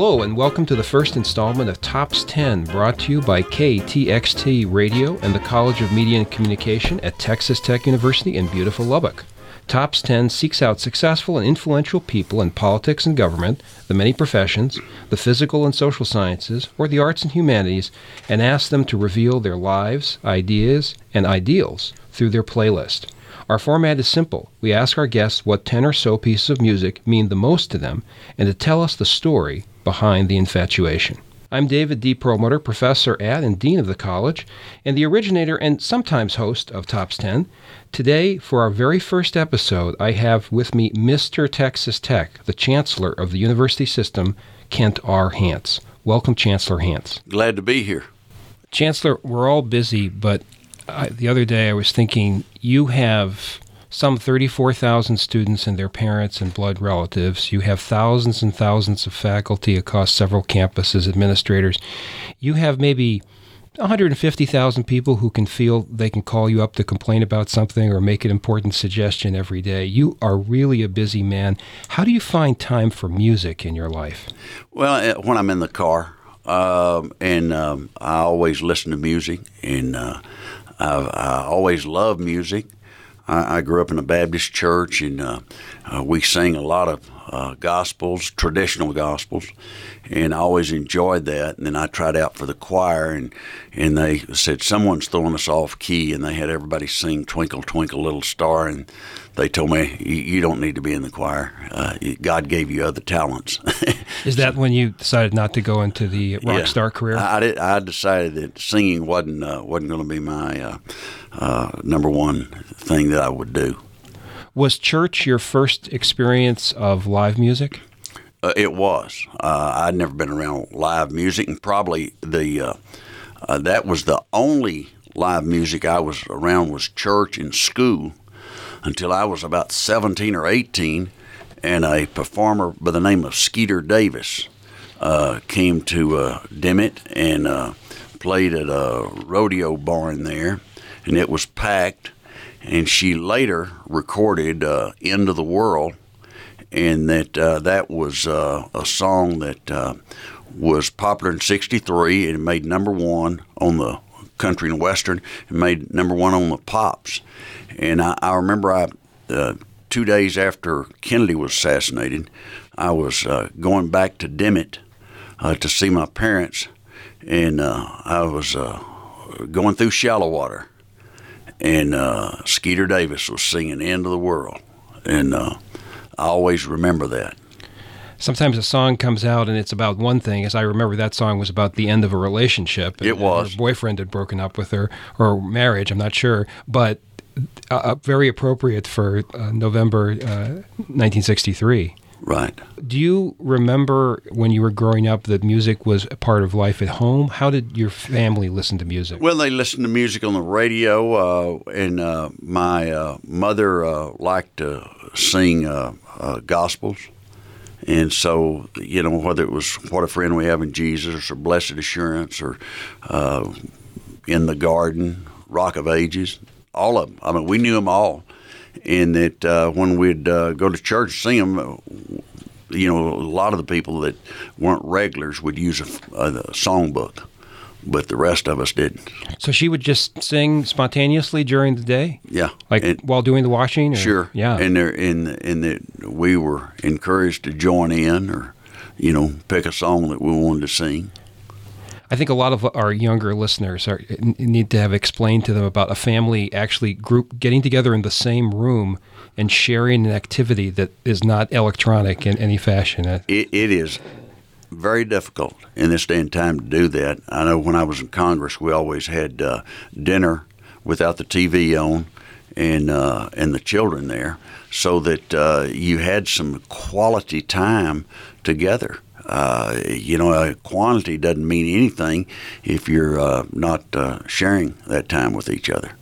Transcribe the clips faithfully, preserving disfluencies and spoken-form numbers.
Hello and welcome to the first installment of Tops ten, brought to you by K T X T Radio and the College of Media and Communication at Texas Tech University in beautiful Lubbock. Tops ten seeks out successful and influential people in politics and government, the many professions, the physical and social sciences, or the arts and humanities, and asks them to reveal their lives, ideas, and ideals through their playlist. Our format is simple. We ask our guests what ten or so pieces of music mean the most to them and to tell us the story behind the infatuation. I'm David D. Perlmutter, professor at and dean of the college, and the originator and sometimes host of Tops ten. Today, for our very first episode, I have with me Mister Texas Tech, the chancellor of the university system, Kent R. Hance. Welcome, Chancellor Hance. Glad to be here. Chancellor, we're all busy, but I, the other day I was thinking, you have some thirty-four thousand students and their parents and blood relatives. You have thousands and thousands of faculty across several campuses, administrators. You have maybe one hundred fifty thousand people who can feel they can call you up to complain about something or make an important suggestion every day. You are really a busy man. How do you find time for music in your life? Well, when I'm in the car, um, and um, I always listen to music, and uh, I, I always love music. I, I grew up in a Baptist church, and uh, uh, we sang a lot of uh, gospels, traditional gospels, and I always enjoyed that. And then I tried out for the choir, and, and they said, someone's throwing us off key, and they had everybody sing Twinkle, Twinkle, Little Star, and they told me, you, you don't need to be in the choir. Uh, God gave you other talents. Is that when you decided not to go into the rock yeah, star career? I, I, did, I decided that singing wasn't, uh, wasn't going to be my uh, uh, number one thing that I would do. Was church your first experience of live music? Uh, it was. Uh, I'd never been around live music, and probably the uh, uh, that was the only live music I was around was church and school until I was about seventeen or eighteen, and a performer by the name of Skeeter Davis uh, came to uh, Dimmitt and uh, played at a rodeo barn there, and it was packed, and she later recorded uh, End of the World, and that uh, that was uh, a song that uh, was popular in sixty-three, and it made number one on the country and western, and made number one on the pops. And I, I remember I uh, two days after Kennedy was assassinated, I was uh, going back to Dimmitt uh, to see my parents, and uh, I was uh, going through Shallow Water, and uh, Skeeter Davis was singing End of the World, and uh, I always remember that. Sometimes a song comes out and it's about one thing. As I remember, that song was about the end of a relationship. It was. Her boyfriend had broken up with her, or marriage, I'm not sure, but uh, very appropriate for uh, November uh, nineteen sixty-three. Right. Do you remember when you were growing up that music was a part of life at home? How did your family listen to music? Well, they listened to music on the radio, uh, and uh, my uh, mother uh, liked to sing uh, uh, gospels. And so, you know, whether it was What a Friend We Have in Jesus, or Blessed Assurance, or uh, In the Garden, Rock of Ages, all of them. I mean, we knew them all. And that uh, when we'd uh, go to church, sing them, you know, a lot of the people that weren't regulars would use a, a, a songbook, but the rest of us didn't. So she would just sing spontaneously during the day? Yeah. Like and, while doing the washing? Or, sure. Yeah. And there, in, in the, we were encouraged to join in or, you know, pick a song that we wanted to sing. I think a lot of our younger listeners are, need to have explained to them about a family actually group getting together in the same room and sharing an activity that is not electronic in any fashion. It, it is very difficult in this day and time to do that. I know when I was in Congress, we always had uh, dinner without the T V on and uh, and the children there, so that uh, you had some quality time together. Uh, you know, uh, quantity doesn't mean anything if you're uh, not uh, sharing that time with each other.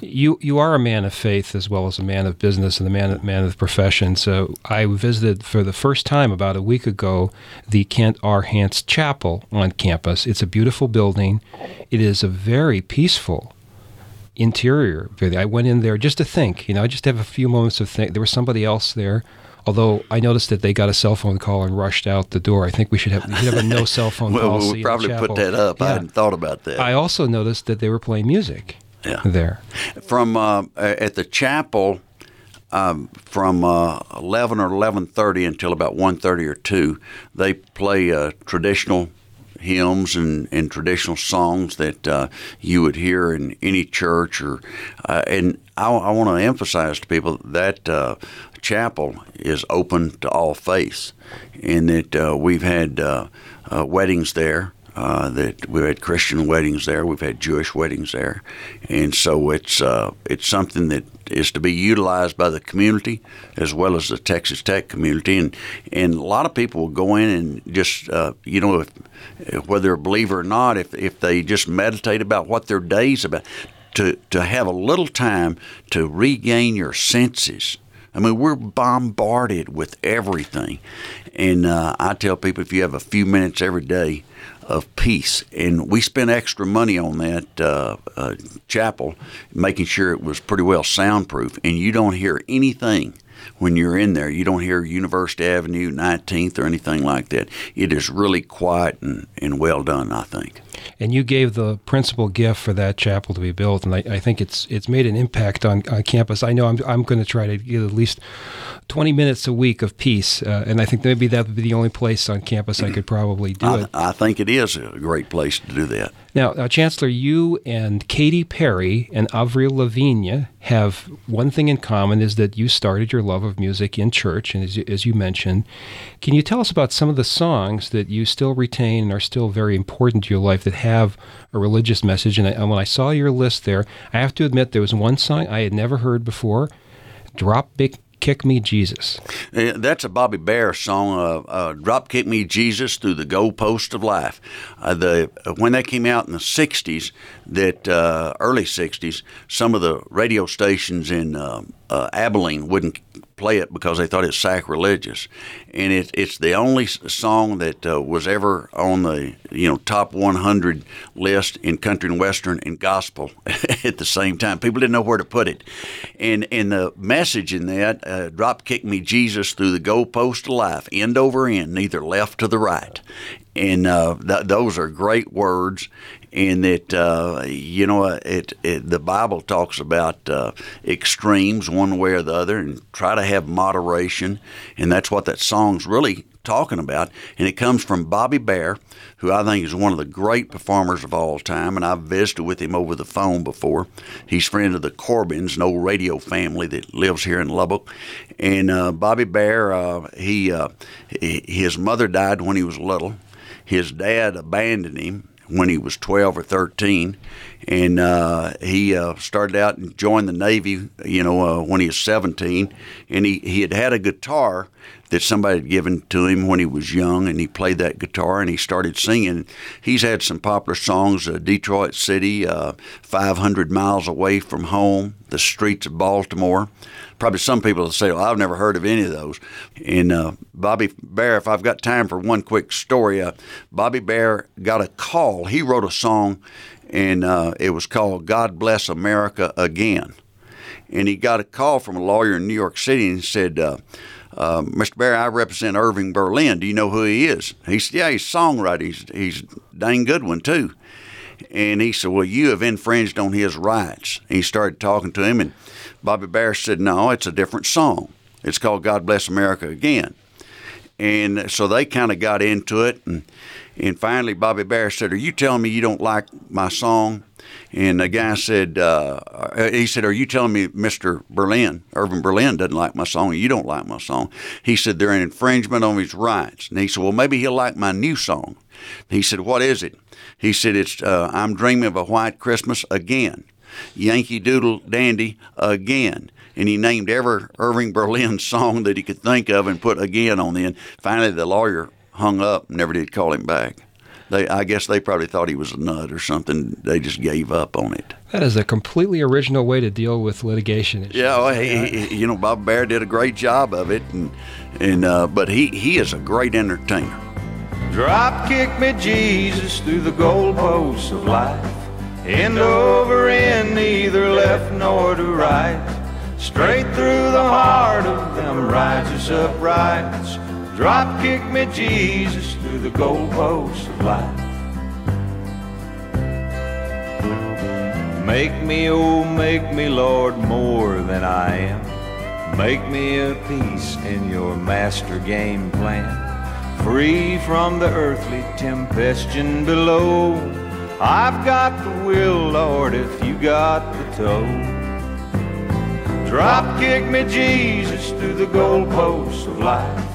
You you are a man of faith as well as a man of business and a man, man of the profession. So I visited for the first time about a week ago the Kent R. Hance Chapel on campus. It's a beautiful building. It is a very peaceful interior. I went in there just to think, you know, I just have a few moments of think. There was somebody else there. Although I noticed that they got a cell phone call and rushed out the door. I think we should have we should have a no cell phone well, policy. Well, we'll probably put that up. Yeah. I hadn't thought about that. I also noticed that they were playing music yeah. there. From uh, at the chapel, um, from uh, eleven or eleven thirty until about one thirty or two, they play uh, traditional hymns and, and traditional songs that uh, you would hear in any church. Or uh, and I, I want to emphasize to people that uh, chapel is open to all faiths, and that uh, we've had uh, uh, weddings there. Uh, that we've had Christian weddings there, we've had Jewish weddings there, and so it's uh, it's something that is to be utilized by the community as well as the Texas Tech community, and and a lot of people will go in and just uh, you know, if, if whether they're a believer or not, if if they just meditate about what their day's about, to to have a little time to regain your senses. I mean, we're bombarded with everything, and uh, I tell people if you have a few minutes every day of peace, and we spent extra money on that uh, uh, chapel, making sure it was pretty well soundproof, and you don't hear anything when you're in there. You don't hear University Avenue, nineteenth, or anything like that. It is really quiet and, and well done, I think. And you gave the principal gift for that chapel to be built, and I, I think it's it's made an impact on, on campus. I know I'm I'm going to try to get at least twenty minutes a week of peace, uh, and I think maybe that would be the only place on campus I could probably do I, it. I think it is a great place to do that. Now, uh, Chancellor, you and Katy Perry and Avril Lavigne have one thing in common, is that you started your love of music in church, and as you, as you mentioned. Can you tell us about some of the songs that you still retain and are still very important to your life that have a religious message? And, I, and when I saw your list there, I have to admit there was one song I had never heard before, Drop Big Kick Me Jesus. That's a Bobby Bare song, uh, uh, Drop Kick Me Jesus Through the Goalpost of Life. Uh, the when that came out in the sixties, that uh, early sixties, some of the radio stations in uh, uh, Abilene wouldn't play it because they thought it was sacrilegious. And it, it's the only song that uh, was ever on the you know top one hundred list in country and western and gospel at the same time. People didn't know where to put it. And and the message in that, uh, drop kick me Jesus through the goalpost of life, end over end, neither left to the right. And uh, th- those are great words. And that, uh, you know, it, it the Bible talks about uh, extremes one way or the other, and try to have moderation. And that's what that song's really talking about. And it comes from Bobby Bare, who I think is one of the great performers of all time. And I've visited with him over the phone before. He's friend of the Corbins, an old radio family that lives here in Lubbock. And uh, Bobby Bare, uh, he, uh, his mother died when he was little. His dad abandoned him when he was twelve or thirteen, and uh, he uh, started out and joined the Navy, you know, uh, when he was seventeen, and he, he had had a guitar that somebody had given to him when he was young, and he played that guitar, and he started singing. He's had some popular songs, uh, Detroit City, uh, five hundred Miles Away from Home, The Streets of Baltimore. Probably some people will say, well, I've never heard of any of those. And uh, Bobby Bare, if I've got time for one quick story, uh, Bobby Bare got a call. He wrote a song, and uh, it was called God Bless America Again. And he got a call from a lawyer in New York City and said, uh, uh, Mister Bare, I represent Irving Berlin. Do you know who he is? He said, yeah, he's a songwriter. He's, he's a dang good one, too. And he said, well, you have infringed on his rights. And he started talking to him, and Bobby Bare said, no, it's a different song. It's called God Bless America Again. And so they kind of got into it. And, and finally, Bobby Bare said, are you telling me you don't like my song? And the guy said, uh, he said, are you telling me Mister Berlin, Irving Berlin, doesn't like my song? You don't like my song? He said, they're an infringement on his rights. And he said, well, maybe he'll like my new song. He said, what is it? He said, it's uh, I'm Dreaming of a White Christmas Again. Yankee Doodle Dandy Again. And he named every Irving Berlin song that he could think of and put again on then. Finally, the lawyer hung up and never did call him back. They, I guess they probably thought he was a nut or something. They just gave up on it. That is a completely original way to deal with litigation issues. Yeah, well, he, he, you know, Bob Bare did a great job of it, and and uh, but he, he is a great entertainer. Drop kick me, Jesus, through the goalposts of life. End over end, neither left nor to right. Straight through the heart of them righteous uprights. Drop kick me, Jesus, through the goalposts of life. Make me, oh, make me, Lord, more than I am. Make me a piece in your master game plan. Free from the earthly tempestion below. I've got the will, Lord, if you got the toe. Drop kick me, Jesus, through the goalposts of life.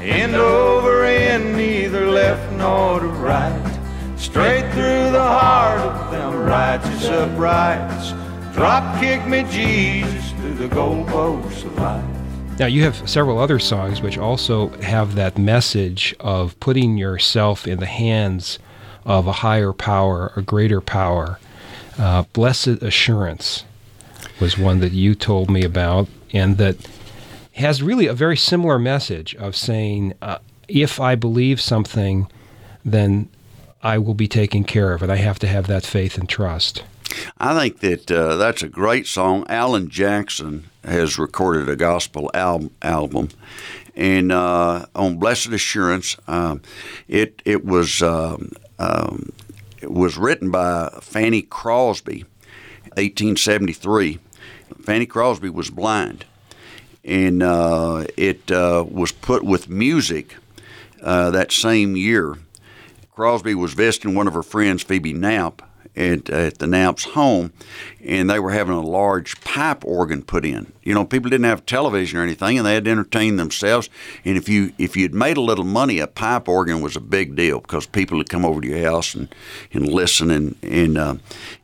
End over end, neither left nor to right. Straight through the heart of them righteous uprights. Drop kick me, Jesus, through the goalposts of life. Now you have several other songs which also have that message of putting yourself in the hands of a higher power, a greater power. Uh, Blessed Assurance was one that you told me about, and that has really a very similar message of saying, uh, if I believe something, then I will be taken care of it. I have to have that faith and trust. I think that uh, that's a great song. Alan Jackson has recorded a gospel al- album, and uh, on Blessed Assurance, um, it it was um, um, it was written by Fanny Crosby, eighteen seventy-three. Fanny Crosby was blind. And uh, it uh, was put with music uh, that same year. Crosby was visiting one of her friends, Phoebe Knapp, at, at the Knapp's home, and they were having a large pipe organ put in. You know, people didn't have television or anything, and they had to entertain themselves. And if you if you'd made a little money, a pipe organ was a big deal because people would come over to your house and, and listen. And, and uh,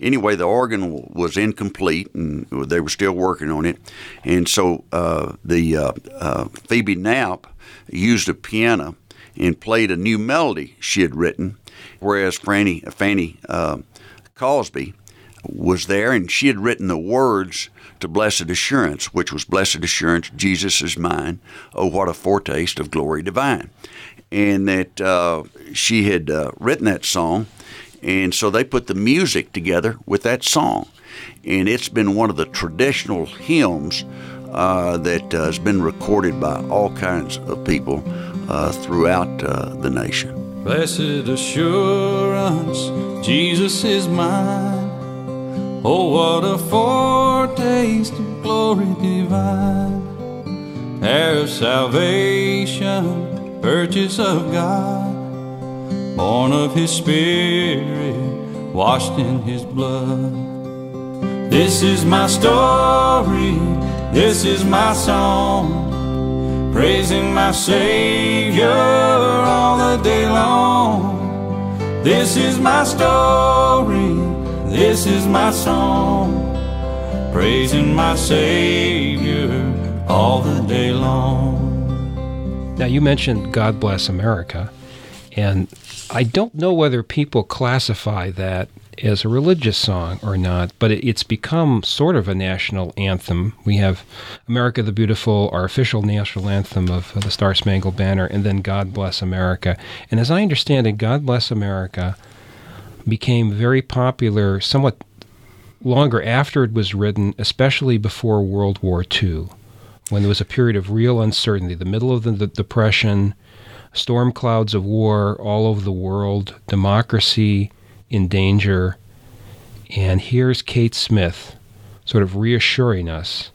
anyway, the organ w- was incomplete, and they were still working on it. And so uh, the uh, uh, Phoebe Knapp used a piano and played a new melody she had written, whereas Franny, Fanny uh, Crosby was there, and she had written the words to Blessed Assurance, which was Blessed Assurance, Jesus is mine, oh, what a foretaste of glory divine. And that uh, she had uh, written that song, and so they put the music together with that song. And it's been one of the traditional hymns uh, that uh, has been recorded by all kinds of people uh, throughout uh, the nation. Blessed Assurance, Jesus is mine, oh, what a foretaste of glory divine, heir of salvation, purchase of God, born of His Spirit, washed in His blood. This is my story, this is my song, praising my Savior all the day long. This is my story, this is my song, praising my Savior all the day long. Now, you mentioned God Bless America, and I don't know whether people classify that as a religious song or not, but it's become sort of a national anthem. We have America the Beautiful, our official national anthem of the Star Spangled Banner, and then God Bless America. And as I understand it, God Bless America became very popular somewhat longer after it was written, especially before World War Two, when there was a period of real uncertainty, the middle of the, the Depression, storm clouds of war all over the world, democracy in danger. And here's Kate Smith sort of reassuring us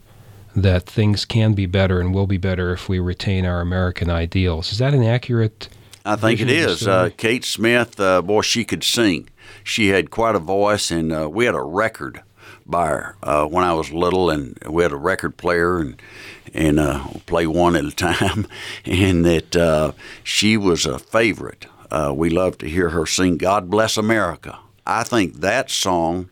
that things can be better and will be better if we retain our American ideals. Is that an accurate? I think it is. Uh, Kate Smith, uh, boy, she could sing. She had quite a voice, and uh, we had a record by her uh, when I was little, and we had a record player, and and uh, play one at a time. And that uh, she was a favorite. Uh, we loved to hear her sing "God Bless America." I think that song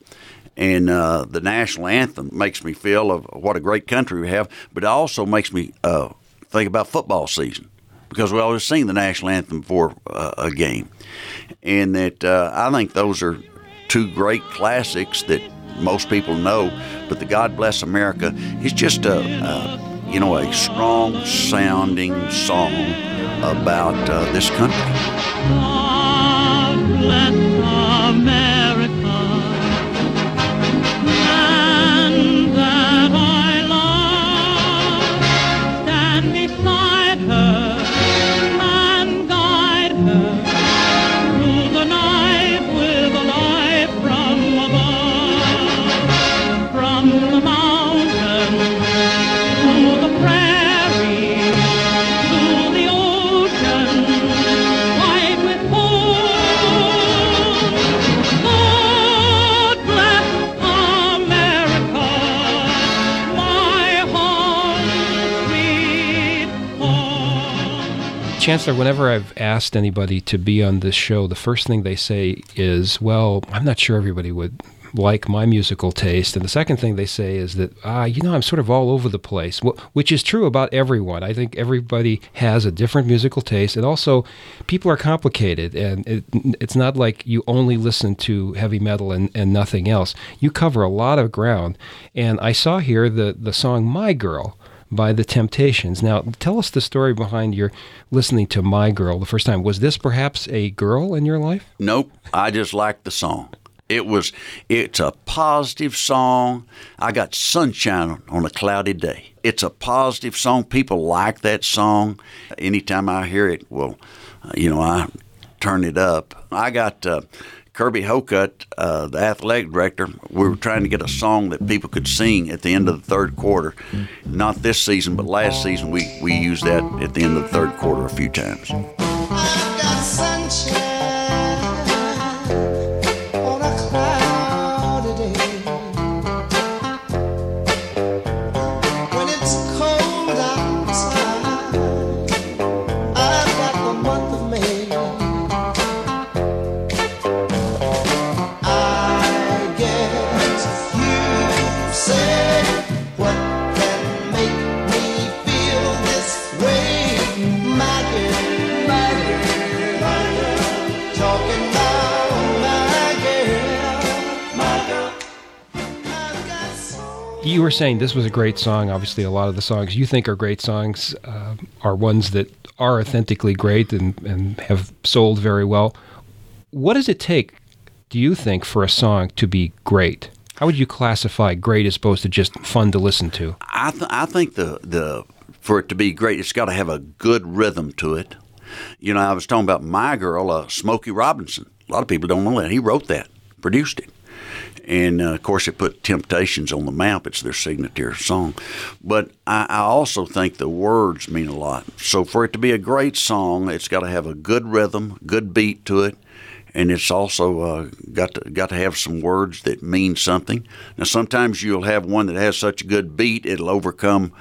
and uh, the national anthem makes me feel of what a great country we have, but it also makes me uh, think about football season, because we always sing the national anthem before uh, a game. And that uh, I think those are two great classics that most people know, but the God Bless America is just a, a you know, a strong sounding song about uh, this country. God bless America, land that I love. Chancellor, whenever I've asked anybody to be on this show, the first thing they say is, well, I'm not sure everybody would like my musical taste. And the second thing they say is that, ah, you know, I'm sort of all over the place, which is true about everyone. I think everybody has a different musical taste. And also, people are complicated. And it, it's not like you only listen to heavy metal and, and nothing else. You cover a lot of ground. And I saw here the, the song My Girl by the Temptations. Now, tell us the story behind your listening to My Girl the first time. Was this perhaps a girl in your life? Nope. I just liked the song. It was, it's a positive song. I got sunshine on a cloudy day. It's a positive song. People like that song. Anytime I hear it, well, you know, I turn it up. I got uh, Kirby Hocutt, uh, the athletic director. We were trying to get a song that people could sing at the end of the third quarter. Not this season, but last season we, we used that at the end of the third quarter a few times. I've got sunshine. You were saying this was a great song. Obviously, a lot of the songs you think are great songs uh, are ones that are authentically great and, and have sold very well. What does it take, do you think, for a song to be great? How would you classify great as opposed to just fun to listen to? I, th- I think the the for it to be great, it's got to have a good rhythm to it. You know, I was talking about My Girl, uh, Smokey Robinson. A lot of people don't know that. He wrote that, produced it. And, uh, of course, it put Temptations on the map. It's their signature song. But I, I also think the words mean a lot. So for it to be a great song, it's got to have a good rhythm, good beat to it. And it's also uh, got to, got to have some words that mean something. Now, sometimes you'll have one that has such a good beat, it'll overcome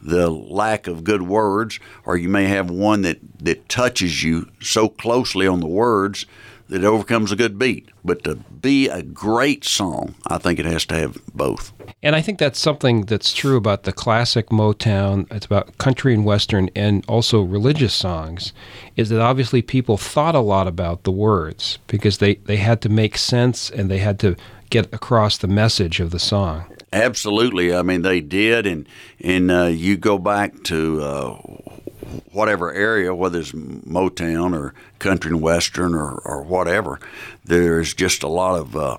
the lack of good words. Or you may have one that, that touches you so closely on the words that overcomes a good beat. But to be a great song, I think it has to have both. And I think that's something that's true about the classic Motown. It's about country and Western and also religious songs, is that obviously people thought a lot about the words because they, they had to make sense and they had to get across the message of the song. Absolutely. I mean, they did. And, and uh, you go back to... Uh, whatever area, whether it's Motown or country and Western or, or whatever, there's just a lot of uh,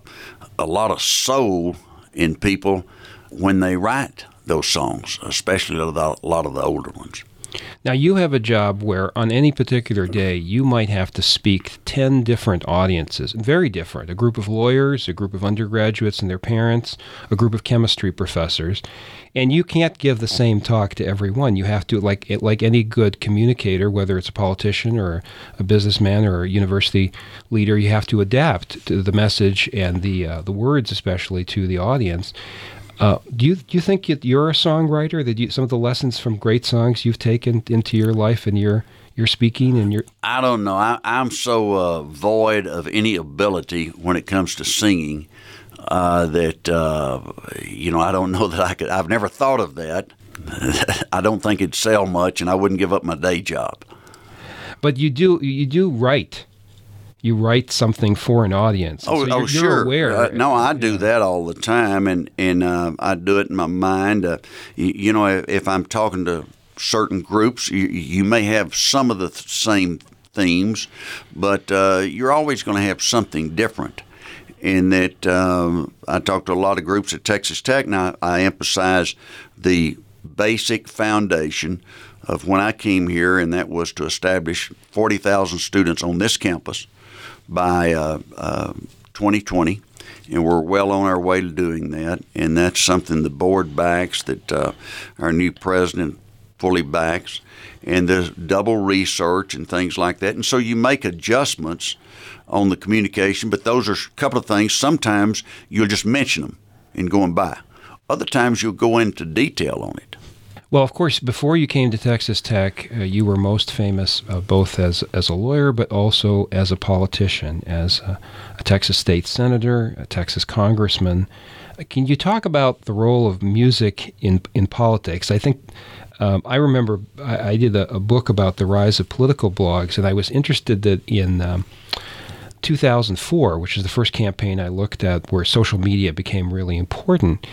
a lot of soul in people when they write those songs, especially a lot of the older ones. Now, you have a job where on any particular day you might have to speak ten different audiences, very different, a group of lawyers, a group of undergraduates and their parents, a group of chemistry professors, and you can't give the same talk to everyone. You have to, like like any good communicator, whether it's a politician or a businessman or a university leader, you have to adapt to the message and the uh, the words especially to the audience. Uh, do you do you think that you're a songwriter? That you, some of the lessons from great songs you've taken into your life and your your speaking and your I don't know. I, I'm so uh, void of any ability when it comes to singing uh, that uh, you know I don't know that I could. I've never thought of that. I don't think it'd sell much, and I wouldn't give up my day job. But you do you do write. You write something for an audience. Oh, so you're, oh sure. You're aware. Uh, no, I do yeah. that all the time, and, and uh, I do it in my mind. Uh, you, you know, if I'm talking to certain groups, you, you may have some of the th- same themes, but uh, you're always going to have something different. In that um, I talk to a lot of groups at Texas Tech, and I, I emphasize the basic foundation of when I came here, and that was to establish forty thousand students on this campus by uh, uh, twenty twenty, and we're well on our way to doing that, and that's something the board backs, that uh, our new president fully backs, and there's double research and things like that. And so you make adjustments on the communication, but those are a couple of things. Sometimes you'll just mention them in going by. Other times you'll go into detail on it. Well, of course, before you came to Texas Tech, uh, you were most famous uh, both as, as a lawyer, but also as a politician, as a, a Texas state senator, a Texas congressman. Uh, can you talk about the role of music in in politics? I think um, I remember I, I did a, a book about the rise of political blogs, and I was interested that in um, two thousand four, which is the first campaign I looked at where social media became really important,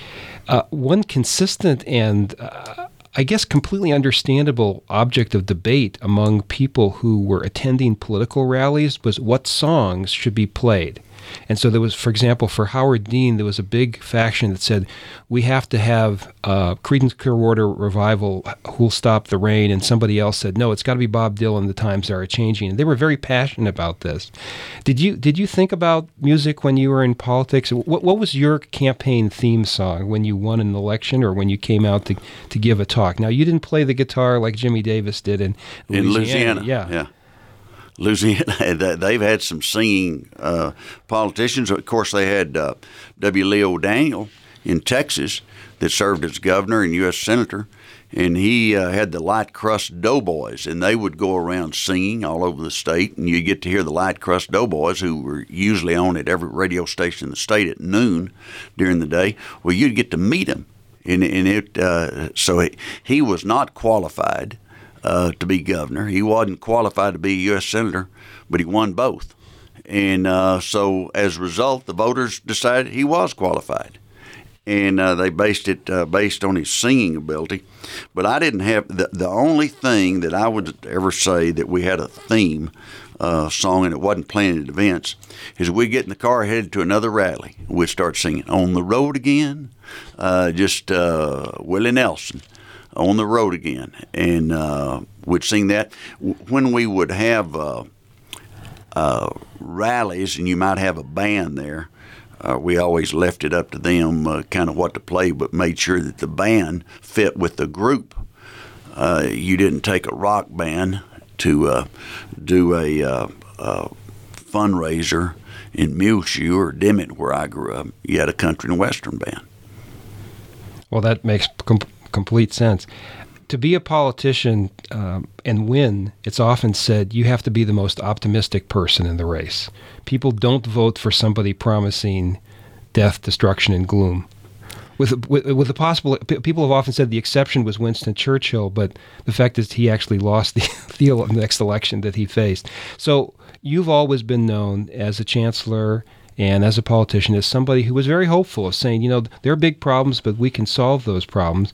uh, one consistent and uh, I guess completely understandable object of debate among people who were attending political rallies was what songs should be played. And so there was, for example, for Howard Dean, there was a big faction that said, we have to have uh, Creedence Clearwater Revival, Who'll Stop the Rain, and somebody else said, no, it's got to be Bob Dylan, The Times Are Changing. And they were very passionate about this. Did you did you think about music when you were in politics? What, what was your campaign theme song when you won an election or when you came out to, to give a talk? Now, you didn't play the guitar like Jimmy Davis did in Louisiana. In Louisiana, yeah. yeah. Louisiana, they've had some singing uh, politicians. Of course, they had uh, W. Leo Daniel in Texas that served as governor and U S senator, and he uh, had the Light Crust Doughboys, and they would go around singing all over the state, and you get to hear the Light Crust Doughboys, who were usually on at every radio station in the state at noon during the day. Well, you'd get to meet him, and, and it uh, so he, he was not qualified Uh, to be governor. He wasn't qualified to be a U S senator, but he won both. And uh, so as a result, the voters decided he was qualified. And uh, they based it uh, based on his singing ability. But I didn't have the, – the only thing that I would ever say that we had a theme uh, song and it wasn't planned at events is we'd get in the car, headed to another rally, and we'd start singing, On the Road Again, uh, just uh, Willie Nelson. On the Road Again, and uh, we'd sing that. When we would have uh, uh, rallies, and you might have a band there, uh, we always left it up to them uh, kind of what to play, but made sure that the band fit with the group. Uh, you didn't take a rock band to uh, do a uh, uh, fundraiser in Muleshoe or Dimmitt where I grew up. You had a country and western band. Well, that makes comp- complete sense. To be a politician um, and win, it's often said you have to be the most optimistic person in the race. People don't vote for somebody promising death, destruction, and gloom. With with, with the possible, people have often said the exception was Winston Churchill, but the fact is he actually lost the, the next election that he faced. So you've always been known as a chancellor and as a politician, as somebody who was very hopeful of saying, you know, there are big problems, but we can solve those problems.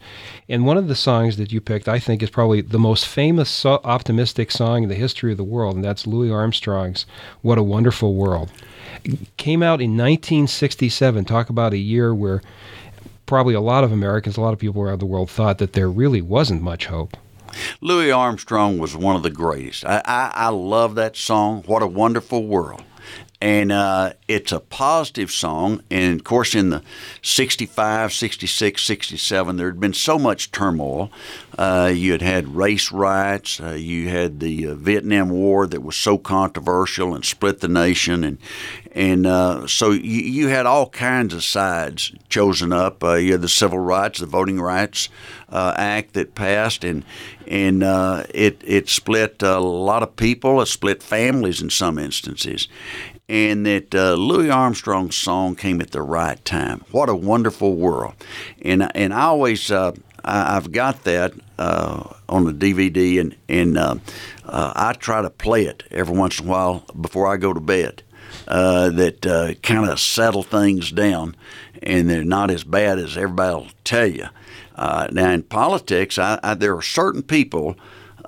And one of the songs that you picked, I think, is probably the most famous so- optimistic song in the history of the world, and that's Louis Armstrong's What a Wonderful World. It came out in nineteen sixty-seven. Talk about a year where probably a lot of Americans, a lot of people around the world thought that there really wasn't much hope. Louis Armstrong was one of the greatest. I, I, I love that song, What a Wonderful World. And uh, it's a positive song. And, of course, in the sixty-five, sixty-six, sixty-seven, there had been so much turmoil. Uh, you had had race riots. Uh, you had the uh, Vietnam War that was so controversial and split the nation. And and uh, so you, you had all kinds of sides chosen up. Uh, you had the Civil Rights, the Voting Rights uh, Act that passed. And and uh, it, it split a lot of people. It split families in some instances. And that uh, Louis Armstrong's song came at the right time. What a wonderful world! And and I always uh, I, I've got that uh, on the D V D, and and uh, uh, I try to play it every once in a while before I go to bed. Uh, that uh, kind of settle things down, and they're not as bad as everybody will tell you. Uh, now in politics, I, I, there are certain people.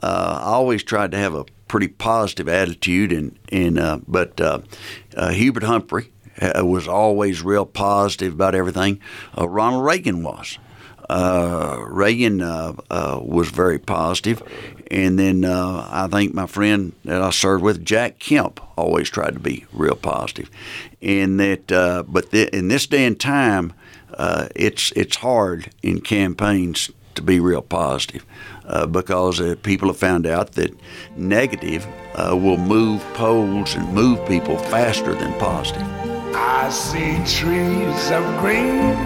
Uh, I always tried to have a pretty positive attitude, and and uh, but uh, uh, Hubert Humphrey was always real positive about everything. Uh, Ronald Reagan was. Uh, Reagan uh, uh, was very positive, and then uh, I think my friend that I served with, Jack Kemp, always tried to be real positive. And that, uh, but th- in this day and time, uh, it's it's hard in campaigns to be real positive. Uh, because uh, people have found out that negative uh, will move polls and move people faster than positive. I see trees of green,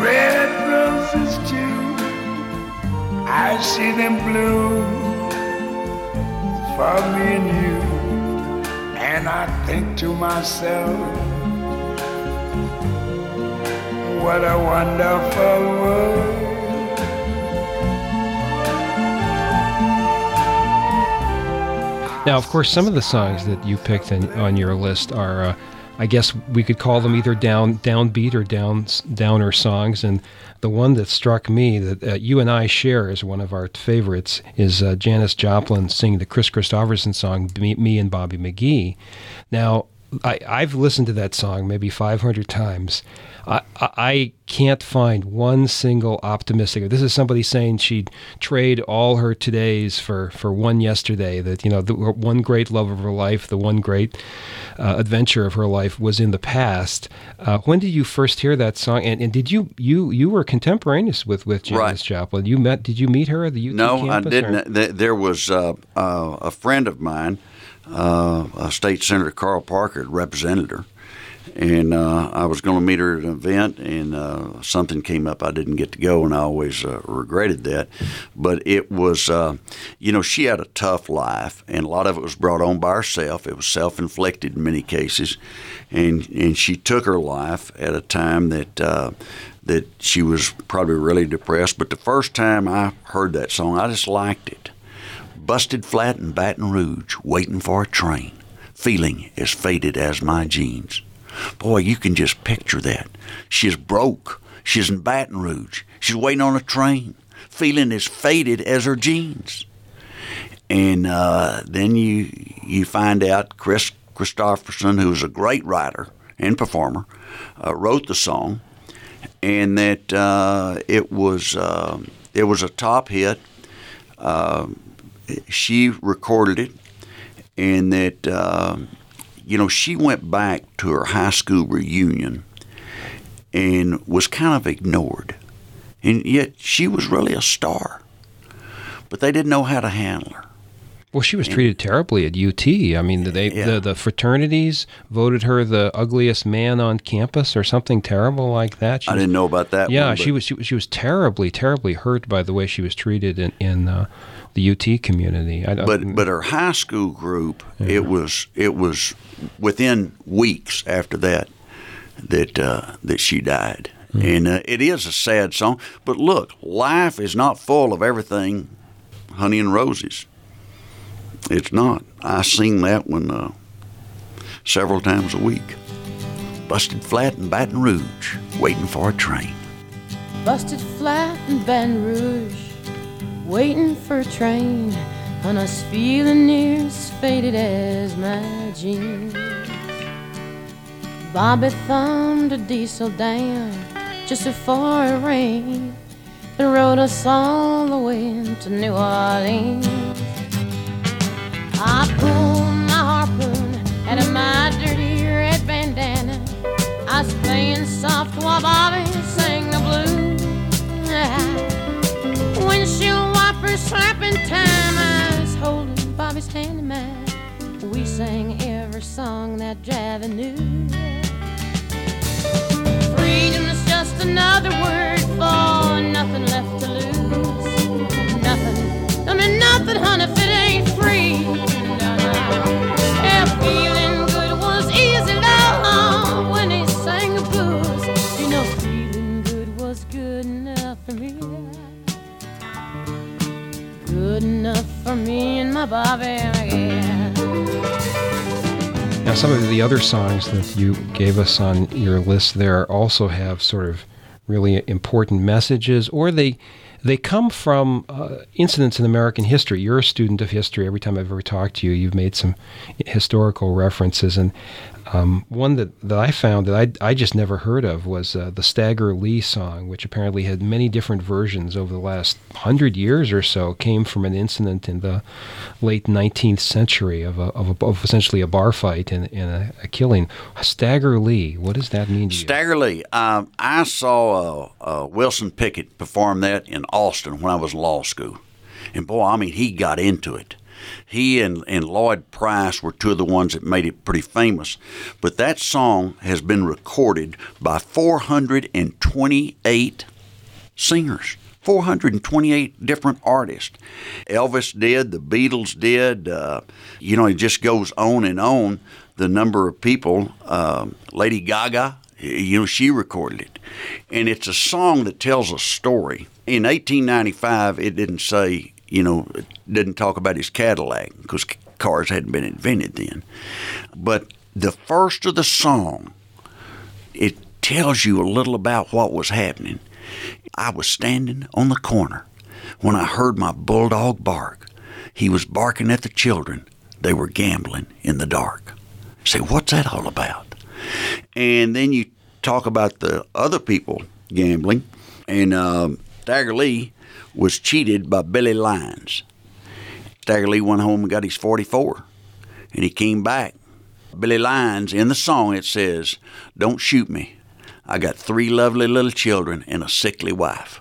red roses too. I see them bloom for me and you, and I think to myself, what a wonderful world. Now, of course, some of the songs that you picked in, on your list are, uh, I guess we could call them either down, downbeat or down, downer songs. And the one that struck me that uh, you and I share as one of our favorites is uh, Janis Joplin singing the Kris Kristofferson song, Me, Me and Bobby McGee. Now, I, I've listened to that song maybe five hundred times. I, I can't find one single optimistic. This is somebody saying she'd trade all her todays for, for one yesterday, that, you know, the one great love of her life, the one great uh, adventure of her life was in the past. Uh, when did you first hear that song? And, and did you, you, you were contemporaneous with, with Janis right. Joplin. You met, did you meet her at the U T no, campus? No, I didn't. Or? There was uh, uh, a friend of mine, uh, uh, State Senator Carl Parker, represented her. And uh, I was going to meet her at an event, and uh, something came up. I didn't get to go, and I always uh, regretted that. But it was, uh, you know, she had a tough life, and a lot of it was brought on by herself. It was self-inflicted in many cases, and and she took her life at a time that uh, that she was probably really depressed. But the first time I heard that song, I just liked it. Busted flat in Baton Rouge, waiting for a train, feeling as faded as my jeans. Boy, you can just picture that. She's broke. She's in Baton Rouge. She's waiting on a train, feeling as faded as her jeans. And uh, then you you find out Kris Kristofferson, who's a great writer and performer, uh, wrote the song, and that uh, it was uh, it was a top hit. Uh, she recorded it, and that. Uh, You know, she went back to her high school reunion and was kind of ignored. And yet she was really a star. But they didn't know how to handle her. Well, she was and, treated terribly at U T. I mean, they, yeah. the, the fraternities voted her the ugliest man on campus or something terrible like that. She I was, didn't know about that. Yeah, one, she, was, she, she was terribly, terribly hurt by the way she was treated in... in uh, the U T community. I, but I, but her high school group, yeah. it was it was within weeks after that that uh, that she died, mm-hmm. and uh, it is a sad song. But look, life is not full of everything, honey and roses. It's not. I sing that one uh, several times a week. Busted flat in Baton Rouge, waiting for a train. Busted flat in Baton Rouge. Waiting for a train, and I was feeling near as faded as my jeans. Bobby thumbed a diesel down just before it rained, and rode us all the way to New Orleans. I pulled my harpoon out of my dirty red bandana. I was playing soft while Bobby sang the blues. Windshield slapping time, I was holding Bobby's hand in mine. We sang every song that Javi knew. Freedom is just another word for nothing left to lose. Nothing, I mean nothing, honey, if it ain't free. No, no. Yeah, feeling good was easy, love, when he sang the blues. You know, feeling good was good enough for me. Good enough for me and my Bobby, yeah. Now, some of the other songs that you gave us on your list there also have sort of really important messages, or they they come from uh, incidents in American history. You're a student of history. Every time I've ever talked to you, you've made some historical references. And um, one that, that I found that I, I just never heard of was uh, the Stagger Lee song, which apparently had many different versions over the last hundred years or so, came from an incident in the late nineteenth century of, a, of, a, of essentially a bar fight and, and a, a killing. Stagger Lee, what does that mean to you? Stagger Lee, um, I saw uh, uh, Wilson Pickett perform that in Austin when I was in law school. And boy, I mean, he got into it. He and, and Lloyd Price were two of the ones that made it pretty famous. But that song has been recorded by four hundred twenty-eight singers. four hundred twenty-eight different artists. Elvis did, the Beatles did, uh, you know, it just goes on and on, the number of people. Uh, Lady Gaga, you know, she recorded it. And it's a song that tells a story. In eighteen ninety-five, it didn't say, you know, it didn't talk about his Cadillac because cars hadn't been invented then. But the first of the song, it tells you a little about what was happening. I was standing on the corner when I heard my bulldog bark. He was barking at the children. They were gambling in the dark. Say, what's that all about? And then you talk about the other people gambling. And um, Stagger Lee was cheated by Billy Lyons. Stagger Lee went home and got his forty-four. And he came back. Billy Lyons, in the song, it says, "Don't shoot me. I got three lovely little children and a sickly wife."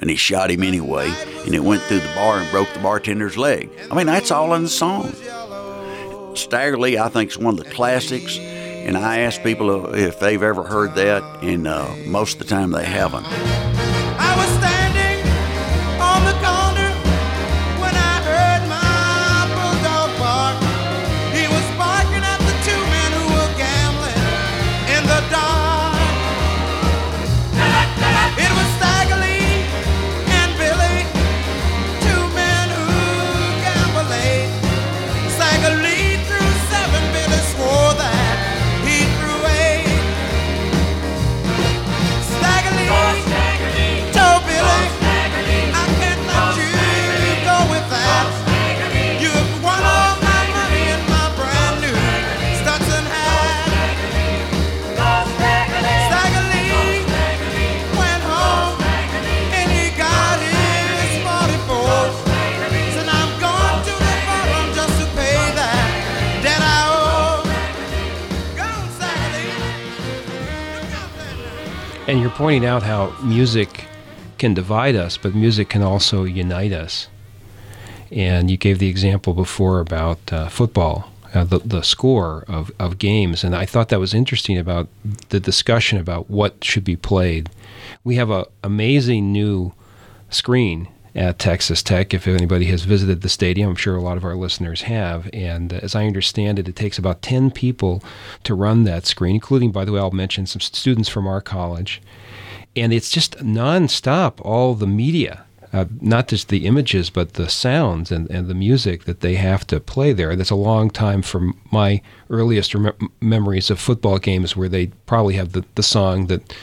And he shot him anyway, and it went through the bar and broke the bartender's leg. I mean, that's all in the song. Stagger Lee, I think, is one of the classics, and I ask people if they've ever heard that, and uh, most of the time they haven't. I was standing on the corner when I heard my bulldog bark. He was barking at the two men who were gambling in the dark. And you're pointing out how music can divide us, but music can also unite us. And you gave the example before about uh, football, uh, the, the score of, of games. And I thought that was interesting about the discussion about what should be played. We have an amazing new screen at Texas Tech. If anybody has visited the stadium, I'm sure a lot of our listeners have. And as I understand it, it takes about ten people to run that screen, including, by the way, I'll mention some students from our college. And it's just nonstop, all the media, uh, not just the images, but the sounds and, and the music that they have to play there. That's a long time from my earliest rem- memories of football games, where they probably have the, the song that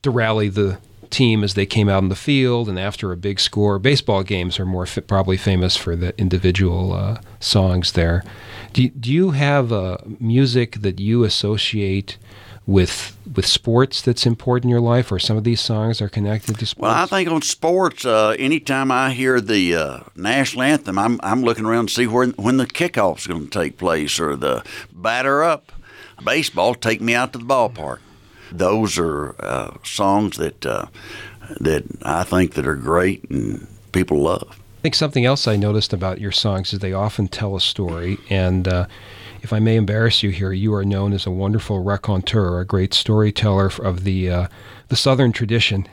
to rally the team as they came out in the field, and after a big score. Baseball games are more fi- probably famous for the individual uh, songs there. Do, do you have uh, music that you associate with with sports that's important in your life, or some of these songs are connected to sports? Well, I think on sports, uh, anytime I hear the uh, national anthem, I'm, I'm looking around to see where, when the kickoff's going to take place, or the batter up. Baseball, take me out to the ballpark. Those are uh, songs that uh, that I think that are great and people love. I think something else I noticed about your songs is they often tell a story. And uh, if I may embarrass you here, you are known as a wonderful raconteur, a great storyteller of the uh, the Southern tradition,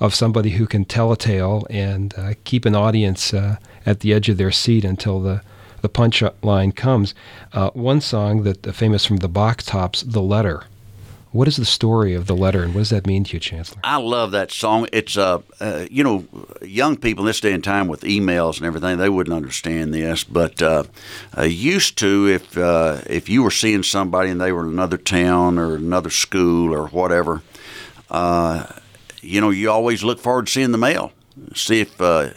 of somebody who can tell a tale and uh, keep an audience uh, at the edge of their seat until the the punch line comes. Uh, one song that uh, famous from the Box Tops, "The Letter." What is the story of "The Letter," and what does that mean to you, Chancellor? I love that song. It's, uh, uh, you know, young people this day and time with emails and everything, they wouldn't understand this. But uh, uh, used to, if uh, if you were seeing somebody and they were in another town or another school or whatever, uh, you know, you always look forward to seeing the mail, see if uh,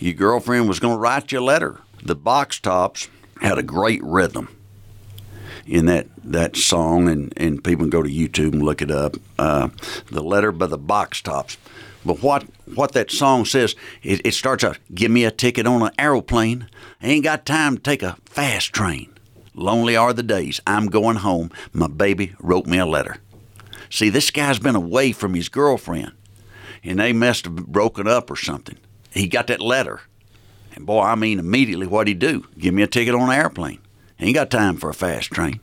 your girlfriend was going to write you a letter. The Box Tops had a great rhythm in that, that song, and, and people can go to YouTube and look it up, uh, "The Letter" by the Box Tops. But what what that song says, it, it starts out, "Give me a ticket on an aeroplane. I ain't got time to take a fast train. Lonely are the days. I'm going home. My baby wrote me a letter." See, this guy's been away from his girlfriend, and they must have broken up or something. He got that letter, and boy, I mean, immediately what'd he do? Give me a ticket on an airplane. Ain't got time for a fast train.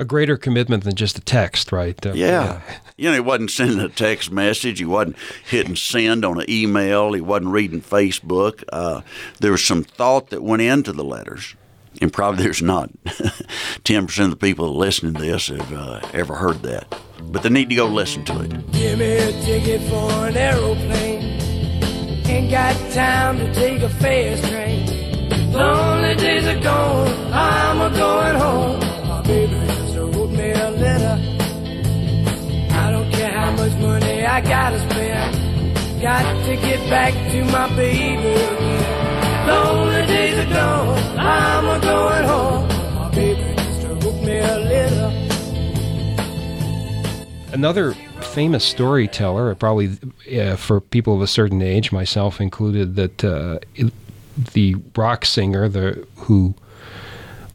a greater commitment than just a text, right? Uh, yeah. yeah. You know, he wasn't sending a text message. He wasn't hitting send on an email. He wasn't reading Facebook. Uh, there was some thought that went into the letters. And probably there's not. ten percent of the people listening to this have uh, ever heard that. But they need to go listen to it. Give me a ticket for an aeroplane. Ain't got time to take a fast train. Lonely days are gone. I'm a-going home. My baby has wrote me a letter. I don't care how much money I gotta spend. Got to get back to my baby. Lonely days are gone, I'm a-going home. My baby just wrote me a letter. Another famous storyteller, probably uh, for people of a certain age, myself included, that uh, the rock singer the who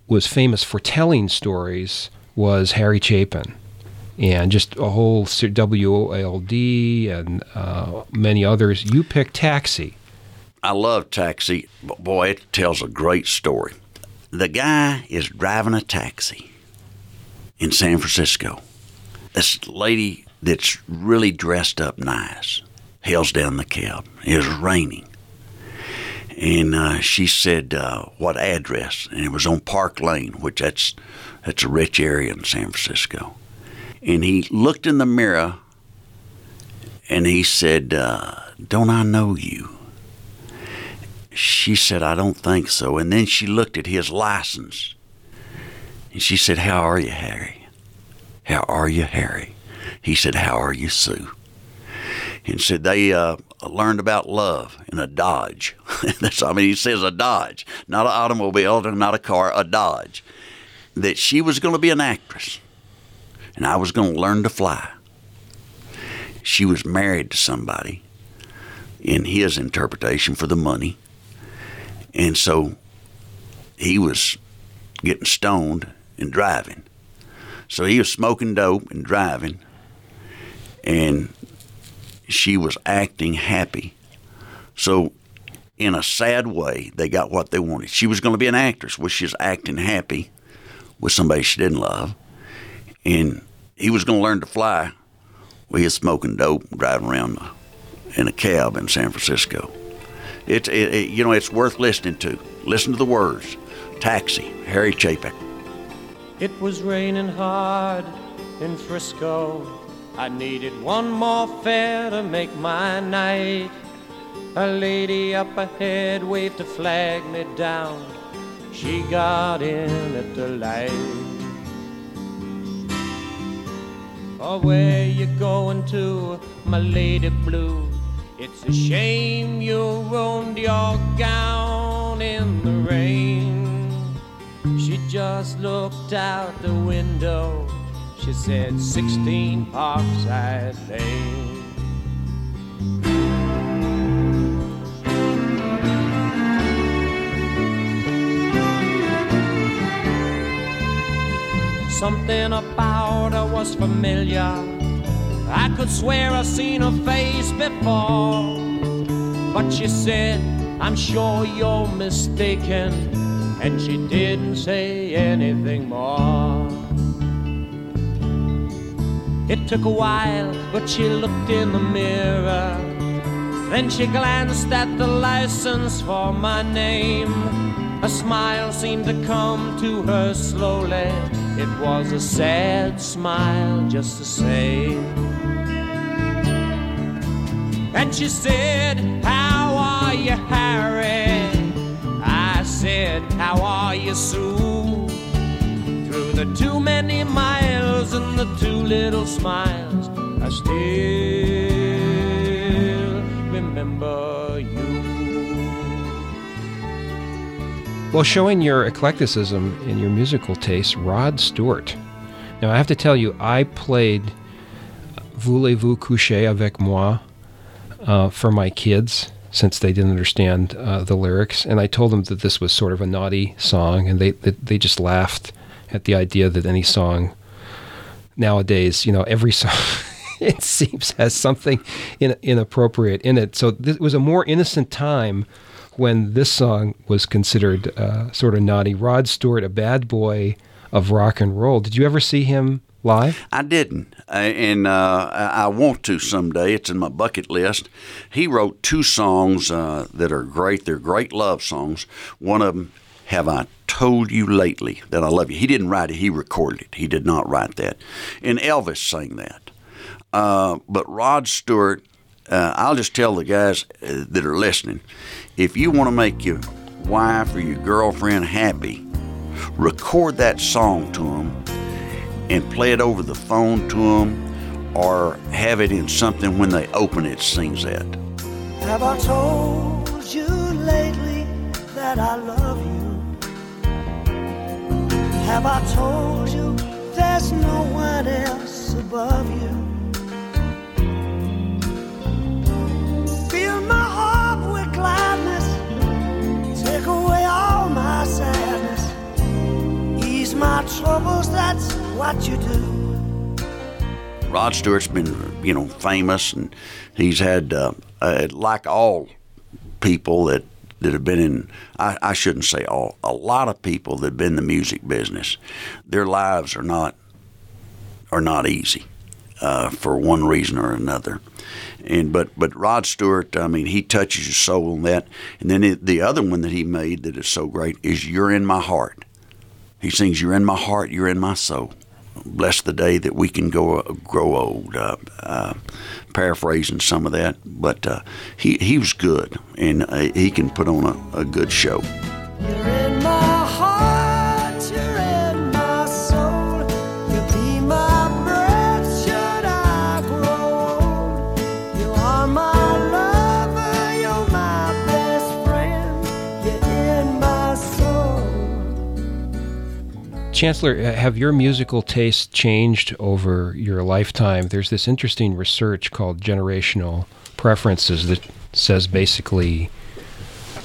was famous for telling stories was Harry Chapin. And just a whole W O L D and uh, many others. You picked Taxi. I love Taxi. Boy, it tells a great story. The guy is driving a taxi in San Francisco. This lady that's really dressed up nice hails down the cab. It was raining. And uh, she said, uh, what address? And it was on Park Lane, which that's, that's a rich area in San Francisco. And he looked in the mirror and he said, uh, don't I know you? She said, I don't think so. And then she looked at his license. And she said, how are you, Harry? How are you, Harry? He said, how are you, Sue? And said, they uh, learned about love in a Dodge. That's, I mean, he says a Dodge, not an automobile, not a car, a Dodge. That she was going to be an actress. And I was going to learn to fly. She was married to somebody, in his interpretation, for the money. And so he was getting stoned and driving. So he was smoking dope and driving. And she was acting happy. So in a sad way, they got what they wanted. She was going to be an actress. Well, she was acting happy with somebody she didn't love. And he was going to learn to fly. Well, he was smoking dope and driving around in a cab in San Francisco. It's it, it, you know, it's worth listening to. Listen to the words. Taxi, Harry Chapin. It was raining hard in Frisco. I needed one more fare to make my night. A lady up ahead waved a flag me down. She got in at the light. Oh, where you going to, my lady blue? It's a shame you ruined your gown in the rain. She just looked out the window. She said sixteen Parkside Lane. Something about her was familiar. I could swear I've seen her face before. But she said, I'm sure you're mistaken. And she didn't say anything more. It took a while, but she looked in the mirror. Then she glanced at the license for my name. A smile seemed to come to her slowly. It was a sad smile just the same. And she said, how are you, Harry? I said, how are you, Sue? Through the too many miles and the too little smiles, I still remember you. Well, showing your eclecticism in your musical taste, Rod Stewart. Now, I have to tell you, I played Voulez-vous coucher avec moi? Uh, for my kids, since they didn't understand uh, the lyrics. And I told them that this was sort of a naughty song, and they, they they just laughed at the idea that any song nowadays, you know, every song, it seems, has something in, inappropriate in it. So this was a more innocent time when this song was considered uh, sort of naughty. Rod Stewart, a bad boy of rock and roll. Did you ever see him live? I didn't, and uh, I want to someday. It's in my bucket list. He wrote two songs uh, that are great. They're great love songs. One of them, Have I Told You Lately That I Love You? He didn't write it. He recorded it. He did not write that. And Elvis sang that. Uh, but Rod Stewart, uh, I'll just tell the guys that are listening, if you want to make your wife or your girlfriend happy, record that song to them and play it over the phone to them, or have it in something when they open it, sings that. Have I told you lately that I love you? Have I told you there's no one else above you? Fill my heart with gladness, take away all my sadness, my troubles, that's what you do. Rod Stewart's been, you know, famous, and he's had, uh, uh, like all people that, that have been in, I, I shouldn't say all, a lot of people that have been in the music business, their lives are not, are not easy uh, for one reason or another. And but, but Rod Stewart, I mean, he touches your soul in that. And then it, the other one that he made that is so great is You're In My Heart. He sings, "You're in my heart, you're in my soul. Bless the day that we can go uh, grow old." Uh, uh, paraphrasing some of that, but uh, he he was good, and uh, he can put on a, a good show. You're in my heart, you're in my soul. You'll be my breath should I grow old. You are my lover, you're my best friend. You're in my soul. Chancellor, have your musical tastes changed over your lifetime? There's this interesting research called generational preferences that says basically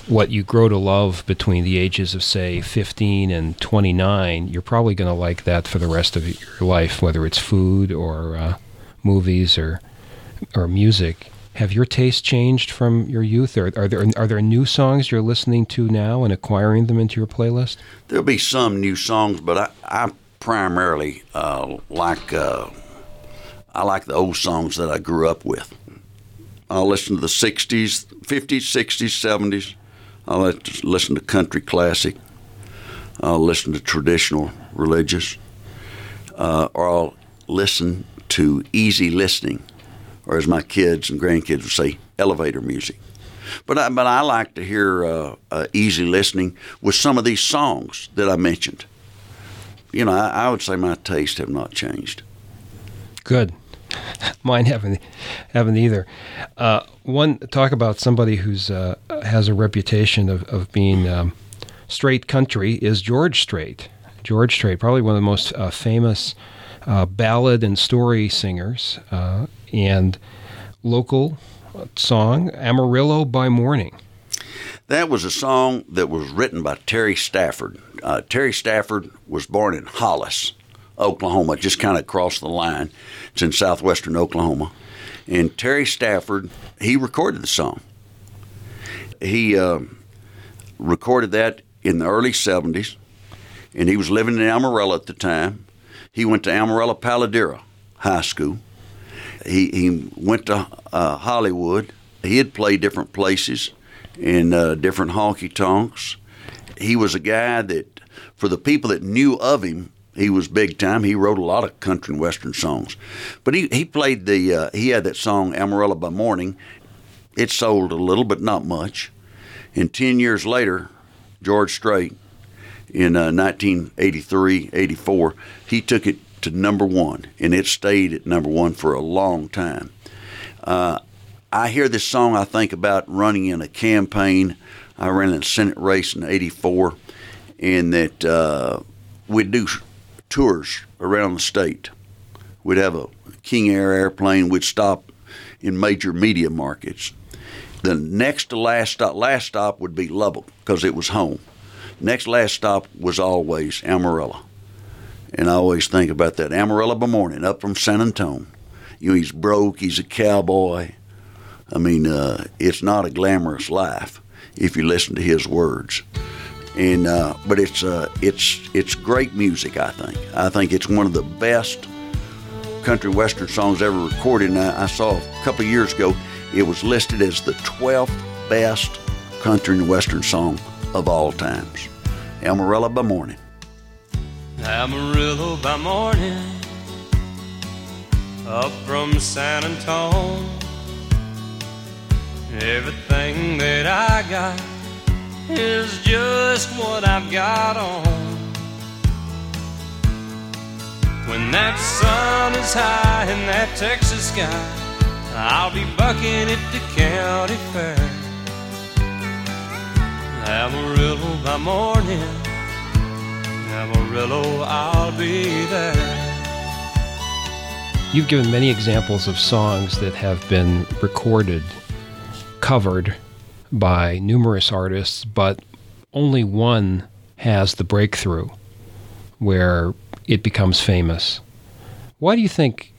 what you grow to love between the ages of, say, fifteen and twenty-nine, you're probably going to like that for the rest of your life, whether it's food or uh, movies or or music. Have your tastes changed from your youth? Or are there are there new songs you're listening to now and acquiring them into your playlist? There'll be some new songs, but I, I primarily uh, like uh, I like the old songs that I grew up with. I'll listen to the sixties, fifties, sixties, seventies. I'll listen to country classic. I'll listen to traditional religious. Uh, or I'll listen to easy listening, or as my kids and grandkids would say, elevator music. But I, but I like to hear uh, uh, easy listening with some of these songs that I mentioned. You know, I, I would say my tastes have not changed. Good. Mine haven't, haven't either. Uh, one, talk about somebody who's uh, has a reputation of, of being um, straight country is George Strait. George Strait, probably one of the most uh, famous uh, ballad and story singers, uh and local song, Amarillo by Morning. That was a song that was written by Terry Stafford. Uh, Terry Stafford was born in Hollis, Oklahoma, just kind of across the line. It's in southwestern Oklahoma. And Terry Stafford, he recorded the song. He uh, recorded that in the early seventies, and he was living in Amarillo at the time. He went to Amarillo Paladera High School. He he went to uh, Hollywood. He had played different places in uh, different honky-tonks. He was a guy that, for the people that knew of him, he was big time. He wrote a lot of country and western songs. But he, he played the, uh, he had that song, Amarillo by Morning. It sold a little, but not much. And ten years later, George Strait, in uh, nineteen eighty-three, eighty-four, he took it to number one, and it stayed at number one for a long time. Uh, I hear this song, I think about running in a campaign. I ran in a Senate race in eighty-four, and that uh, we'd do tours around the state. We'd have a King Air airplane. We'd stop in major media markets. The next to last stop, last stop would be Lubbock, because it was home. Next last stop was always Amarillo. And I always think about that. Amarillo by Morning, up from San Antonio. You know, he's broke. He's a cowboy. I mean, uh, it's not a glamorous life if you listen to his words. And uh, but it's uh, it's it's great music. I think I think it's one of the best country western songs ever recorded. And I, I saw a couple of years ago it was listed as the twelfth best country and western song of all times. Amarillo by Morning. Amarillo by morning, up from San Antone. Everything that I got is just what I've got on. When that sun is high in that Texas sky, I'll be bucking at the county fair. Amarillo by morning, Amarillo, I'll be there. You've given many examples of songs that have been recorded, covered by numerous artists, but only one has the breakthrough where it becomes famous. Why do you think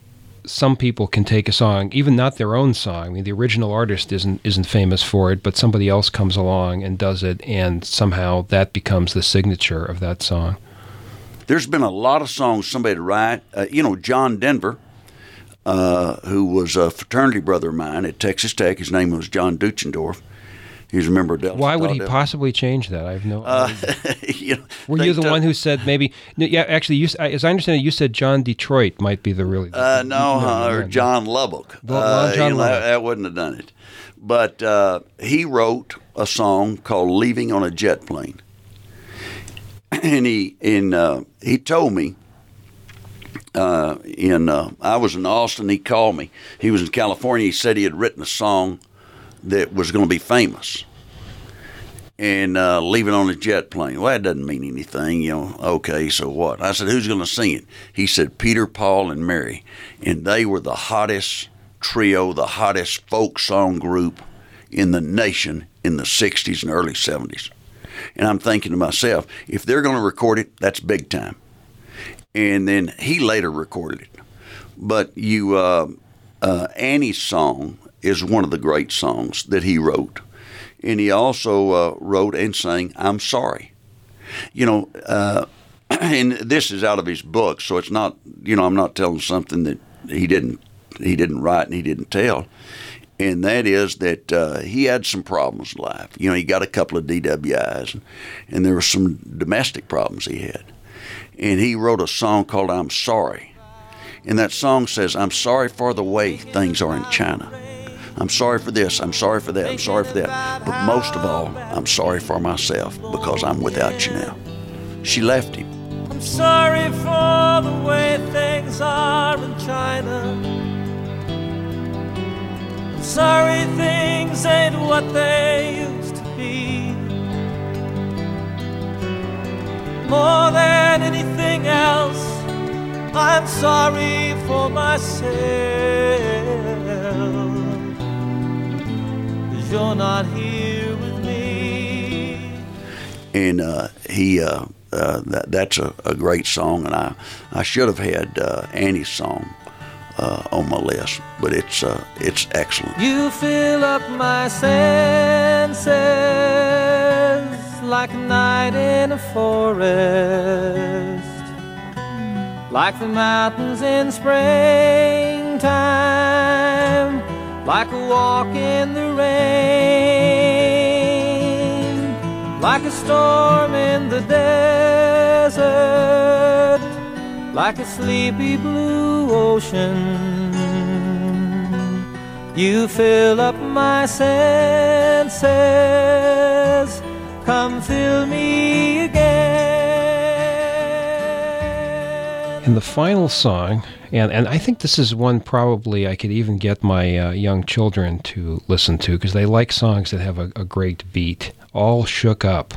some people can take a song, even not their own song? I mean, the original artist isn't isn't famous for it, but somebody else comes along and does it, and somehow that becomes the signature of that song. There's been a lot of songs somebody to write. Uh, you know, John Denver, uh, who was a fraternity brother of mine at Texas Tech, his name was John Duchendorf. He's a member of Delta. Why would he Delta. possibly change that? I have no idea. Uh, you know, Were you the t- one who said maybe? No, yeah, actually, you, as I understand it, you said John Detroit might be the really. The, uh, no, no uh, or John Lubbock. The, uh, John you know, Lubbock. That wouldn't have done it. But uh, he wrote a song called "Leaving on a Jet Plane," and he and uh, he told me. Uh, in uh, I was in Austin. He called me. He was in California. He said he had written a song that was going to be famous, and uh, leave it on a jet plane. Well, that doesn't mean anything, you know. Okay, so what? I said, who's going to sing it? He said, Peter, Paul, and Mary. And they were the hottest trio, the hottest folk song group in the nation in the sixties and early seventies. And I'm thinking to myself, if they're going to record it, that's big time. And then he later recorded it. But you, uh, uh, Annie's song is one of the great songs that he wrote. And he also uh, wrote and sang I'm Sorry. You know, uh, and this is out of his book, so it's not, you know, I'm not telling something that he didn't he didn't write and he didn't tell. And that is that uh, he had some problems in life. You know, he got a couple of D W Is, and, and there were some domestic problems he had. And he wrote a song called I'm Sorry. And that song says, I'm sorry for the way things are in China. I'm sorry for this, I'm sorry for that, I'm sorry for that. But most of all, I'm sorry for myself because I'm without you now. She left him. I'm sorry for the way things are in China. I'm sorry things ain't what they used to be. More than anything else, I'm sorry for myself. You're not here with me. And uh, he, uh, uh, that, that's a, a great song, and I, I should have had uh, Annie's song uh, on my list, but it's, uh, it's excellent. You fill up my senses like a night in a forest, like the mountains in springtime, like a walk in the rain, like a storm in the desert, like a sleepy blue ocean. You fill up my senses, come fill me again. And the final song, And and I think this is one probably I could even get my uh, young children to listen to because they like songs that have a, a great beat. All Shook Up.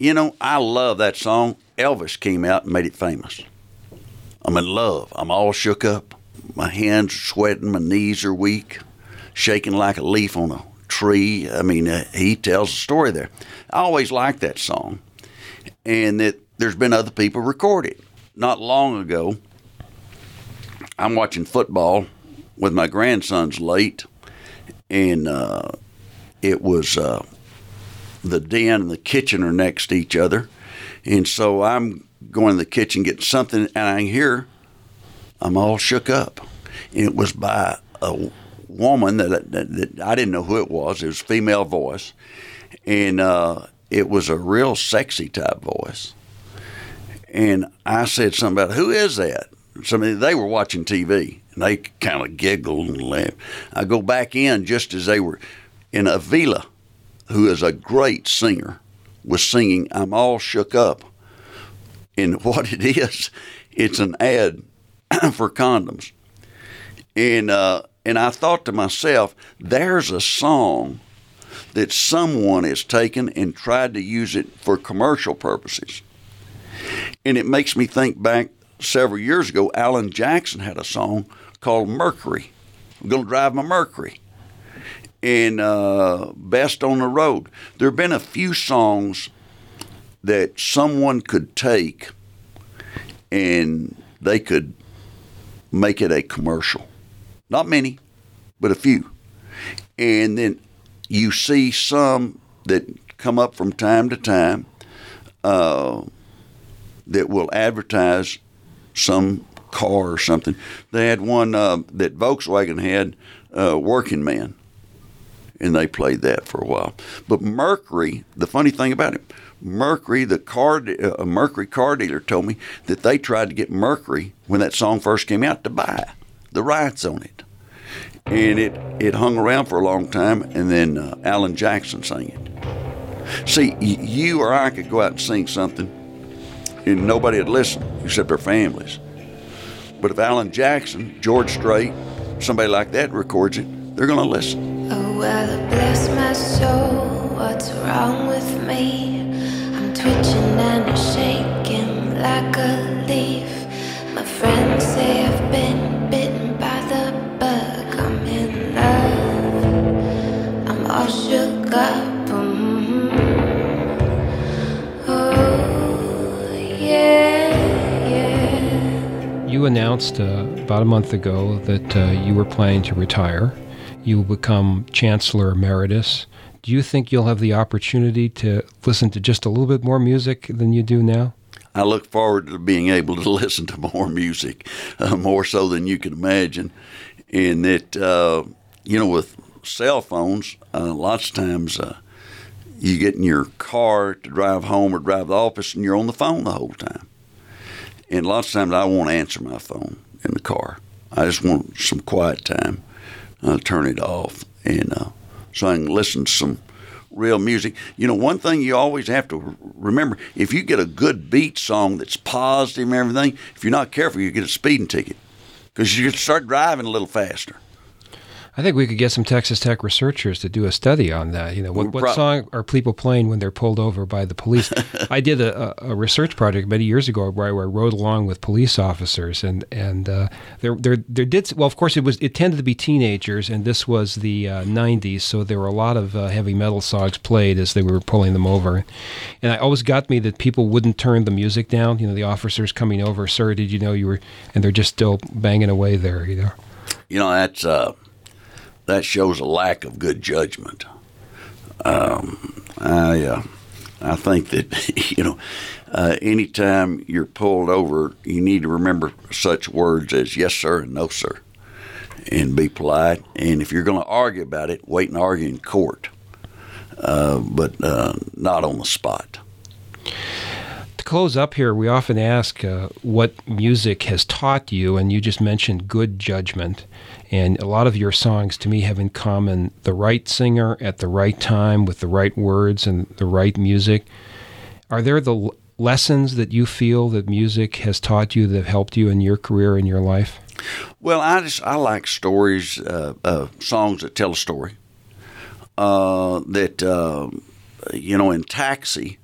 You know, I love that song. Elvis came out and made it famous. I'm in love. I'm all shook up. My hands are sweating. My knees are weak. Shaking like a leaf on a tree. I mean, uh, he tells a story there. I always liked that song. And that there's been other people record it. Not long ago, I'm watching football with my grandsons late, and uh, it was uh, the den and the kitchen are next to each other. And so I'm going to the kitchen, getting something, and I hear, I'm all shook up. It was by a woman that, that, that I didn't know who it was. It was a female voice. And uh, it was a real sexy type voice. And I said something about, who is that? Somebody, they were watching T V, and they kind of giggled and laughed. I go back in just as they were, and Avila, who is a great singer, was singing I'm All Shook Up. And what it is, it's an ad for condoms. And uh, and I thought to myself, there's a song that someone has taken and tried to use it for commercial purposes. And it makes me think back several years ago, Alan Jackson had a song called Mercury. I'm going to drive my Mercury. And uh, Best on the Road. There have been a few songs that someone could take and they could make it a commercial. Not many, but a few. And then you see some that come up from time to time uh, that will advertise some car or something. They had one uh, that Volkswagen had, uh, Working Man. And they played that for a while. But Mercury, the funny thing about it, Mercury, the car, a uh, Mercury car dealer told me that they tried to get Mercury when that song first came out to buy the rights on it. And it, it hung around for a long time, and then uh, Alan Jackson sang it. See, you or I could go out and sing something, and nobody would listen except their families. But if Alan Jackson, George Strait, somebody like that records it, they're going to listen. Oh, well, bless my soul, what's wrong with me? I'm twitching and I'm shaking like a leaf. My friends say I've been bitten by the bug. I'm in love, I'm all shook up. Mm-hmm. Oh, yeah, yeah. You announced uh, about a month ago that uh, you were planning to retire. You will become Chancellor Emeritus. Do you think you'll have the opportunity to listen to just a little bit more music than you do now? I look forward to being able to listen to more music, uh, more so than you can imagine. And that, uh, you know, with cell phones, uh, lots of times uh, you get in your car to drive home or drive to the office, and you're on the phone the whole time. And lots of times I won't answer my phone in the car. I just want some quiet time. I'll turn it off, and uh, so I can listen to some real music. You know, one thing you always have to remember, if you get a good beat song that's positive and everything, if you're not careful, you get a speeding ticket because you start driving a little faster. I think we could get some Texas Tech researchers to do a study on that. You know, what, what song are people playing when they're pulled over by the police? I did a, a research project many years ago where I rode along with police officers, and and uh, there there there did well. Of course, it was it tended to be teenagers, and this was the uh, nineties, so there were a lot of uh, heavy metal songs played as they were pulling them over. And I always got me that people wouldn't turn the music down. You know, the officers coming over, sir, did you know you were? And they're just still banging away there. You know, you know that's. Uh... That shows a lack of good judgment. Um, I uh, I think that, you know, uh, anytime you're pulled over, you need to remember such words as yes, sir, and no, sir, and be polite. And if you're going to argue about it, wait and argue in court, uh, but uh, not on the spot. Close up here, we often ask uh, what music has taught you, and you just mentioned good judgment. And a lot of your songs to me have in common the right singer at the right time with the right words and the right music. Are there the l- lessons that you feel that music has taught you that have helped you in your career, in your life? Well, I just I like stories, uh, uh, songs that tell a story. Uh, that, uh, you know, in Taxi,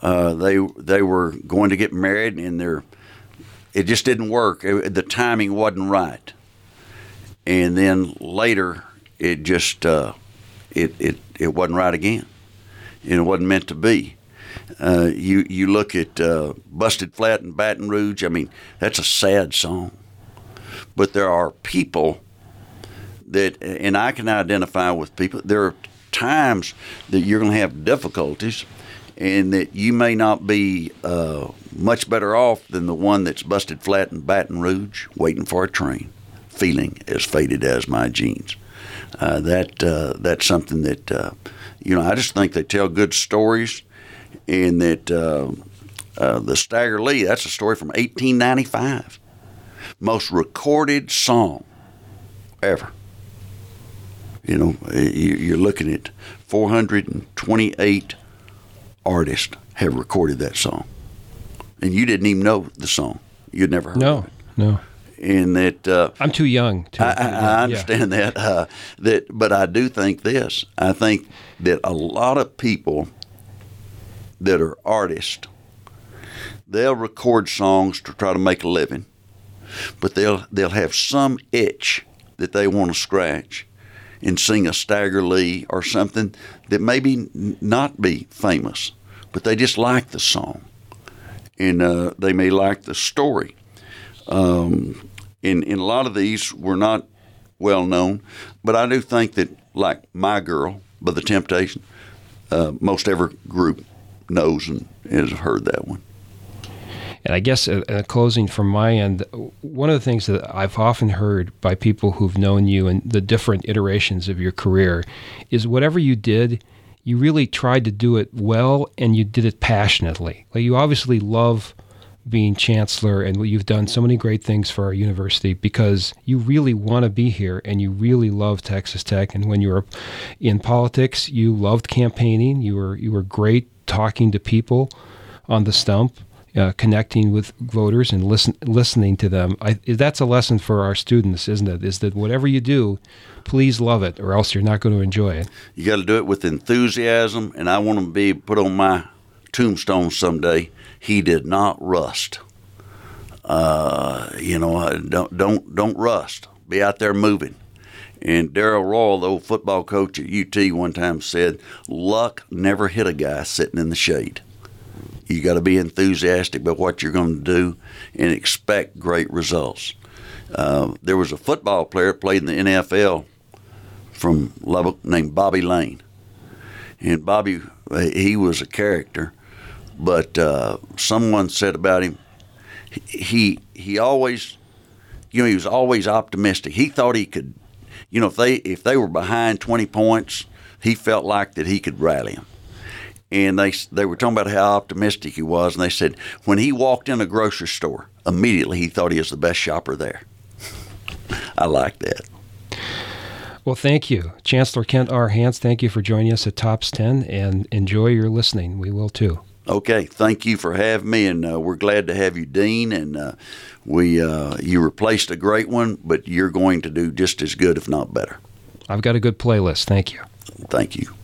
Uh, they they were going to get married, and their it just didn't work. It, the timing wasn't right, and then later it just uh, it it it wasn't right again, and it wasn't meant to be. Uh, you you look at uh, Busted Flat in Baton Rouge. I mean, that's a sad song, but there are people that, and I can identify with people. There are times that you're going to have difficulties and that you may not be uh, much better off than the one that's busted flat in Baton Rouge waiting for a train, feeling as faded as my jeans. Uh, that uh, that's something that, uh, you know, I just think they tell good stories and that uh, uh, the Stagger Lee, that's a story from eighteen ninety-five. Most recorded song ever. You know, you're looking at four hundred twenty-eight artists have recorded that song. And you didn't even know the song. You'd never heard no, of it. No, no. And that... Uh, I'm too young. To, I, too young. I understand yeah. that, uh, that. But I do think this. I think that a lot of people that are artists, they'll record songs to try to make a living. But they'll they'll have some itch that they want to scratch and sing a Stagger Lee or something that maybe not be famous, but they just like the song. And uh, they may like the story. Um, and, and a lot of these were not well known, but I do think that, like My Girl by the Temptations, uh, most every group knows and has heard that one. And I guess a, a closing from my end, one of the things that I've often heard by people who've known you and the different iterations of your career is whatever you did, you really tried to do it well and you did it passionately. Like you obviously love being chancellor and you've done so many great things for our university because you really want to be here and you really love Texas Tech. And when you were in politics, you loved campaigning. You were you were great talking to people on the stump. Uh, connecting with voters and listen, listening to them. I, that's a lesson for our students, isn't it? Is that whatever you do, please love it or else you're not going to enjoy it. You got to do it with enthusiasm, and I want to be put on my tombstone someday, he did not rust. Uh, you know, don't, don't, don't rust. Be out there moving. And Darryl Royal, the old football coach at U T, one time said, luck never hit a guy sitting in the shade. You got to be enthusiastic about what you're going to do and expect great results. Uh, there was a football player that played in the N F L from Lubbock named Bobby Lane. And Bobby, he was a character, but uh, someone said about him, he he always, you know, he was always optimistic. He thought he could, you know, if they, if they were behind twenty points, he felt like that he could rally them. And they they were talking about how optimistic he was, and they said when he walked in a grocery store, immediately he thought he was the best shopper there. I like that. Well, thank you. Chancellor Kent R. Hance, thank you for joining us at Tops ten, and enjoy your listening. We will too. Okay, thank you for having me, and uh, we're glad to have you, Dean. And uh, we uh, you replaced a great one, but you're going to do just as good, if not better. I've got a good playlist. Thank you. Thank you.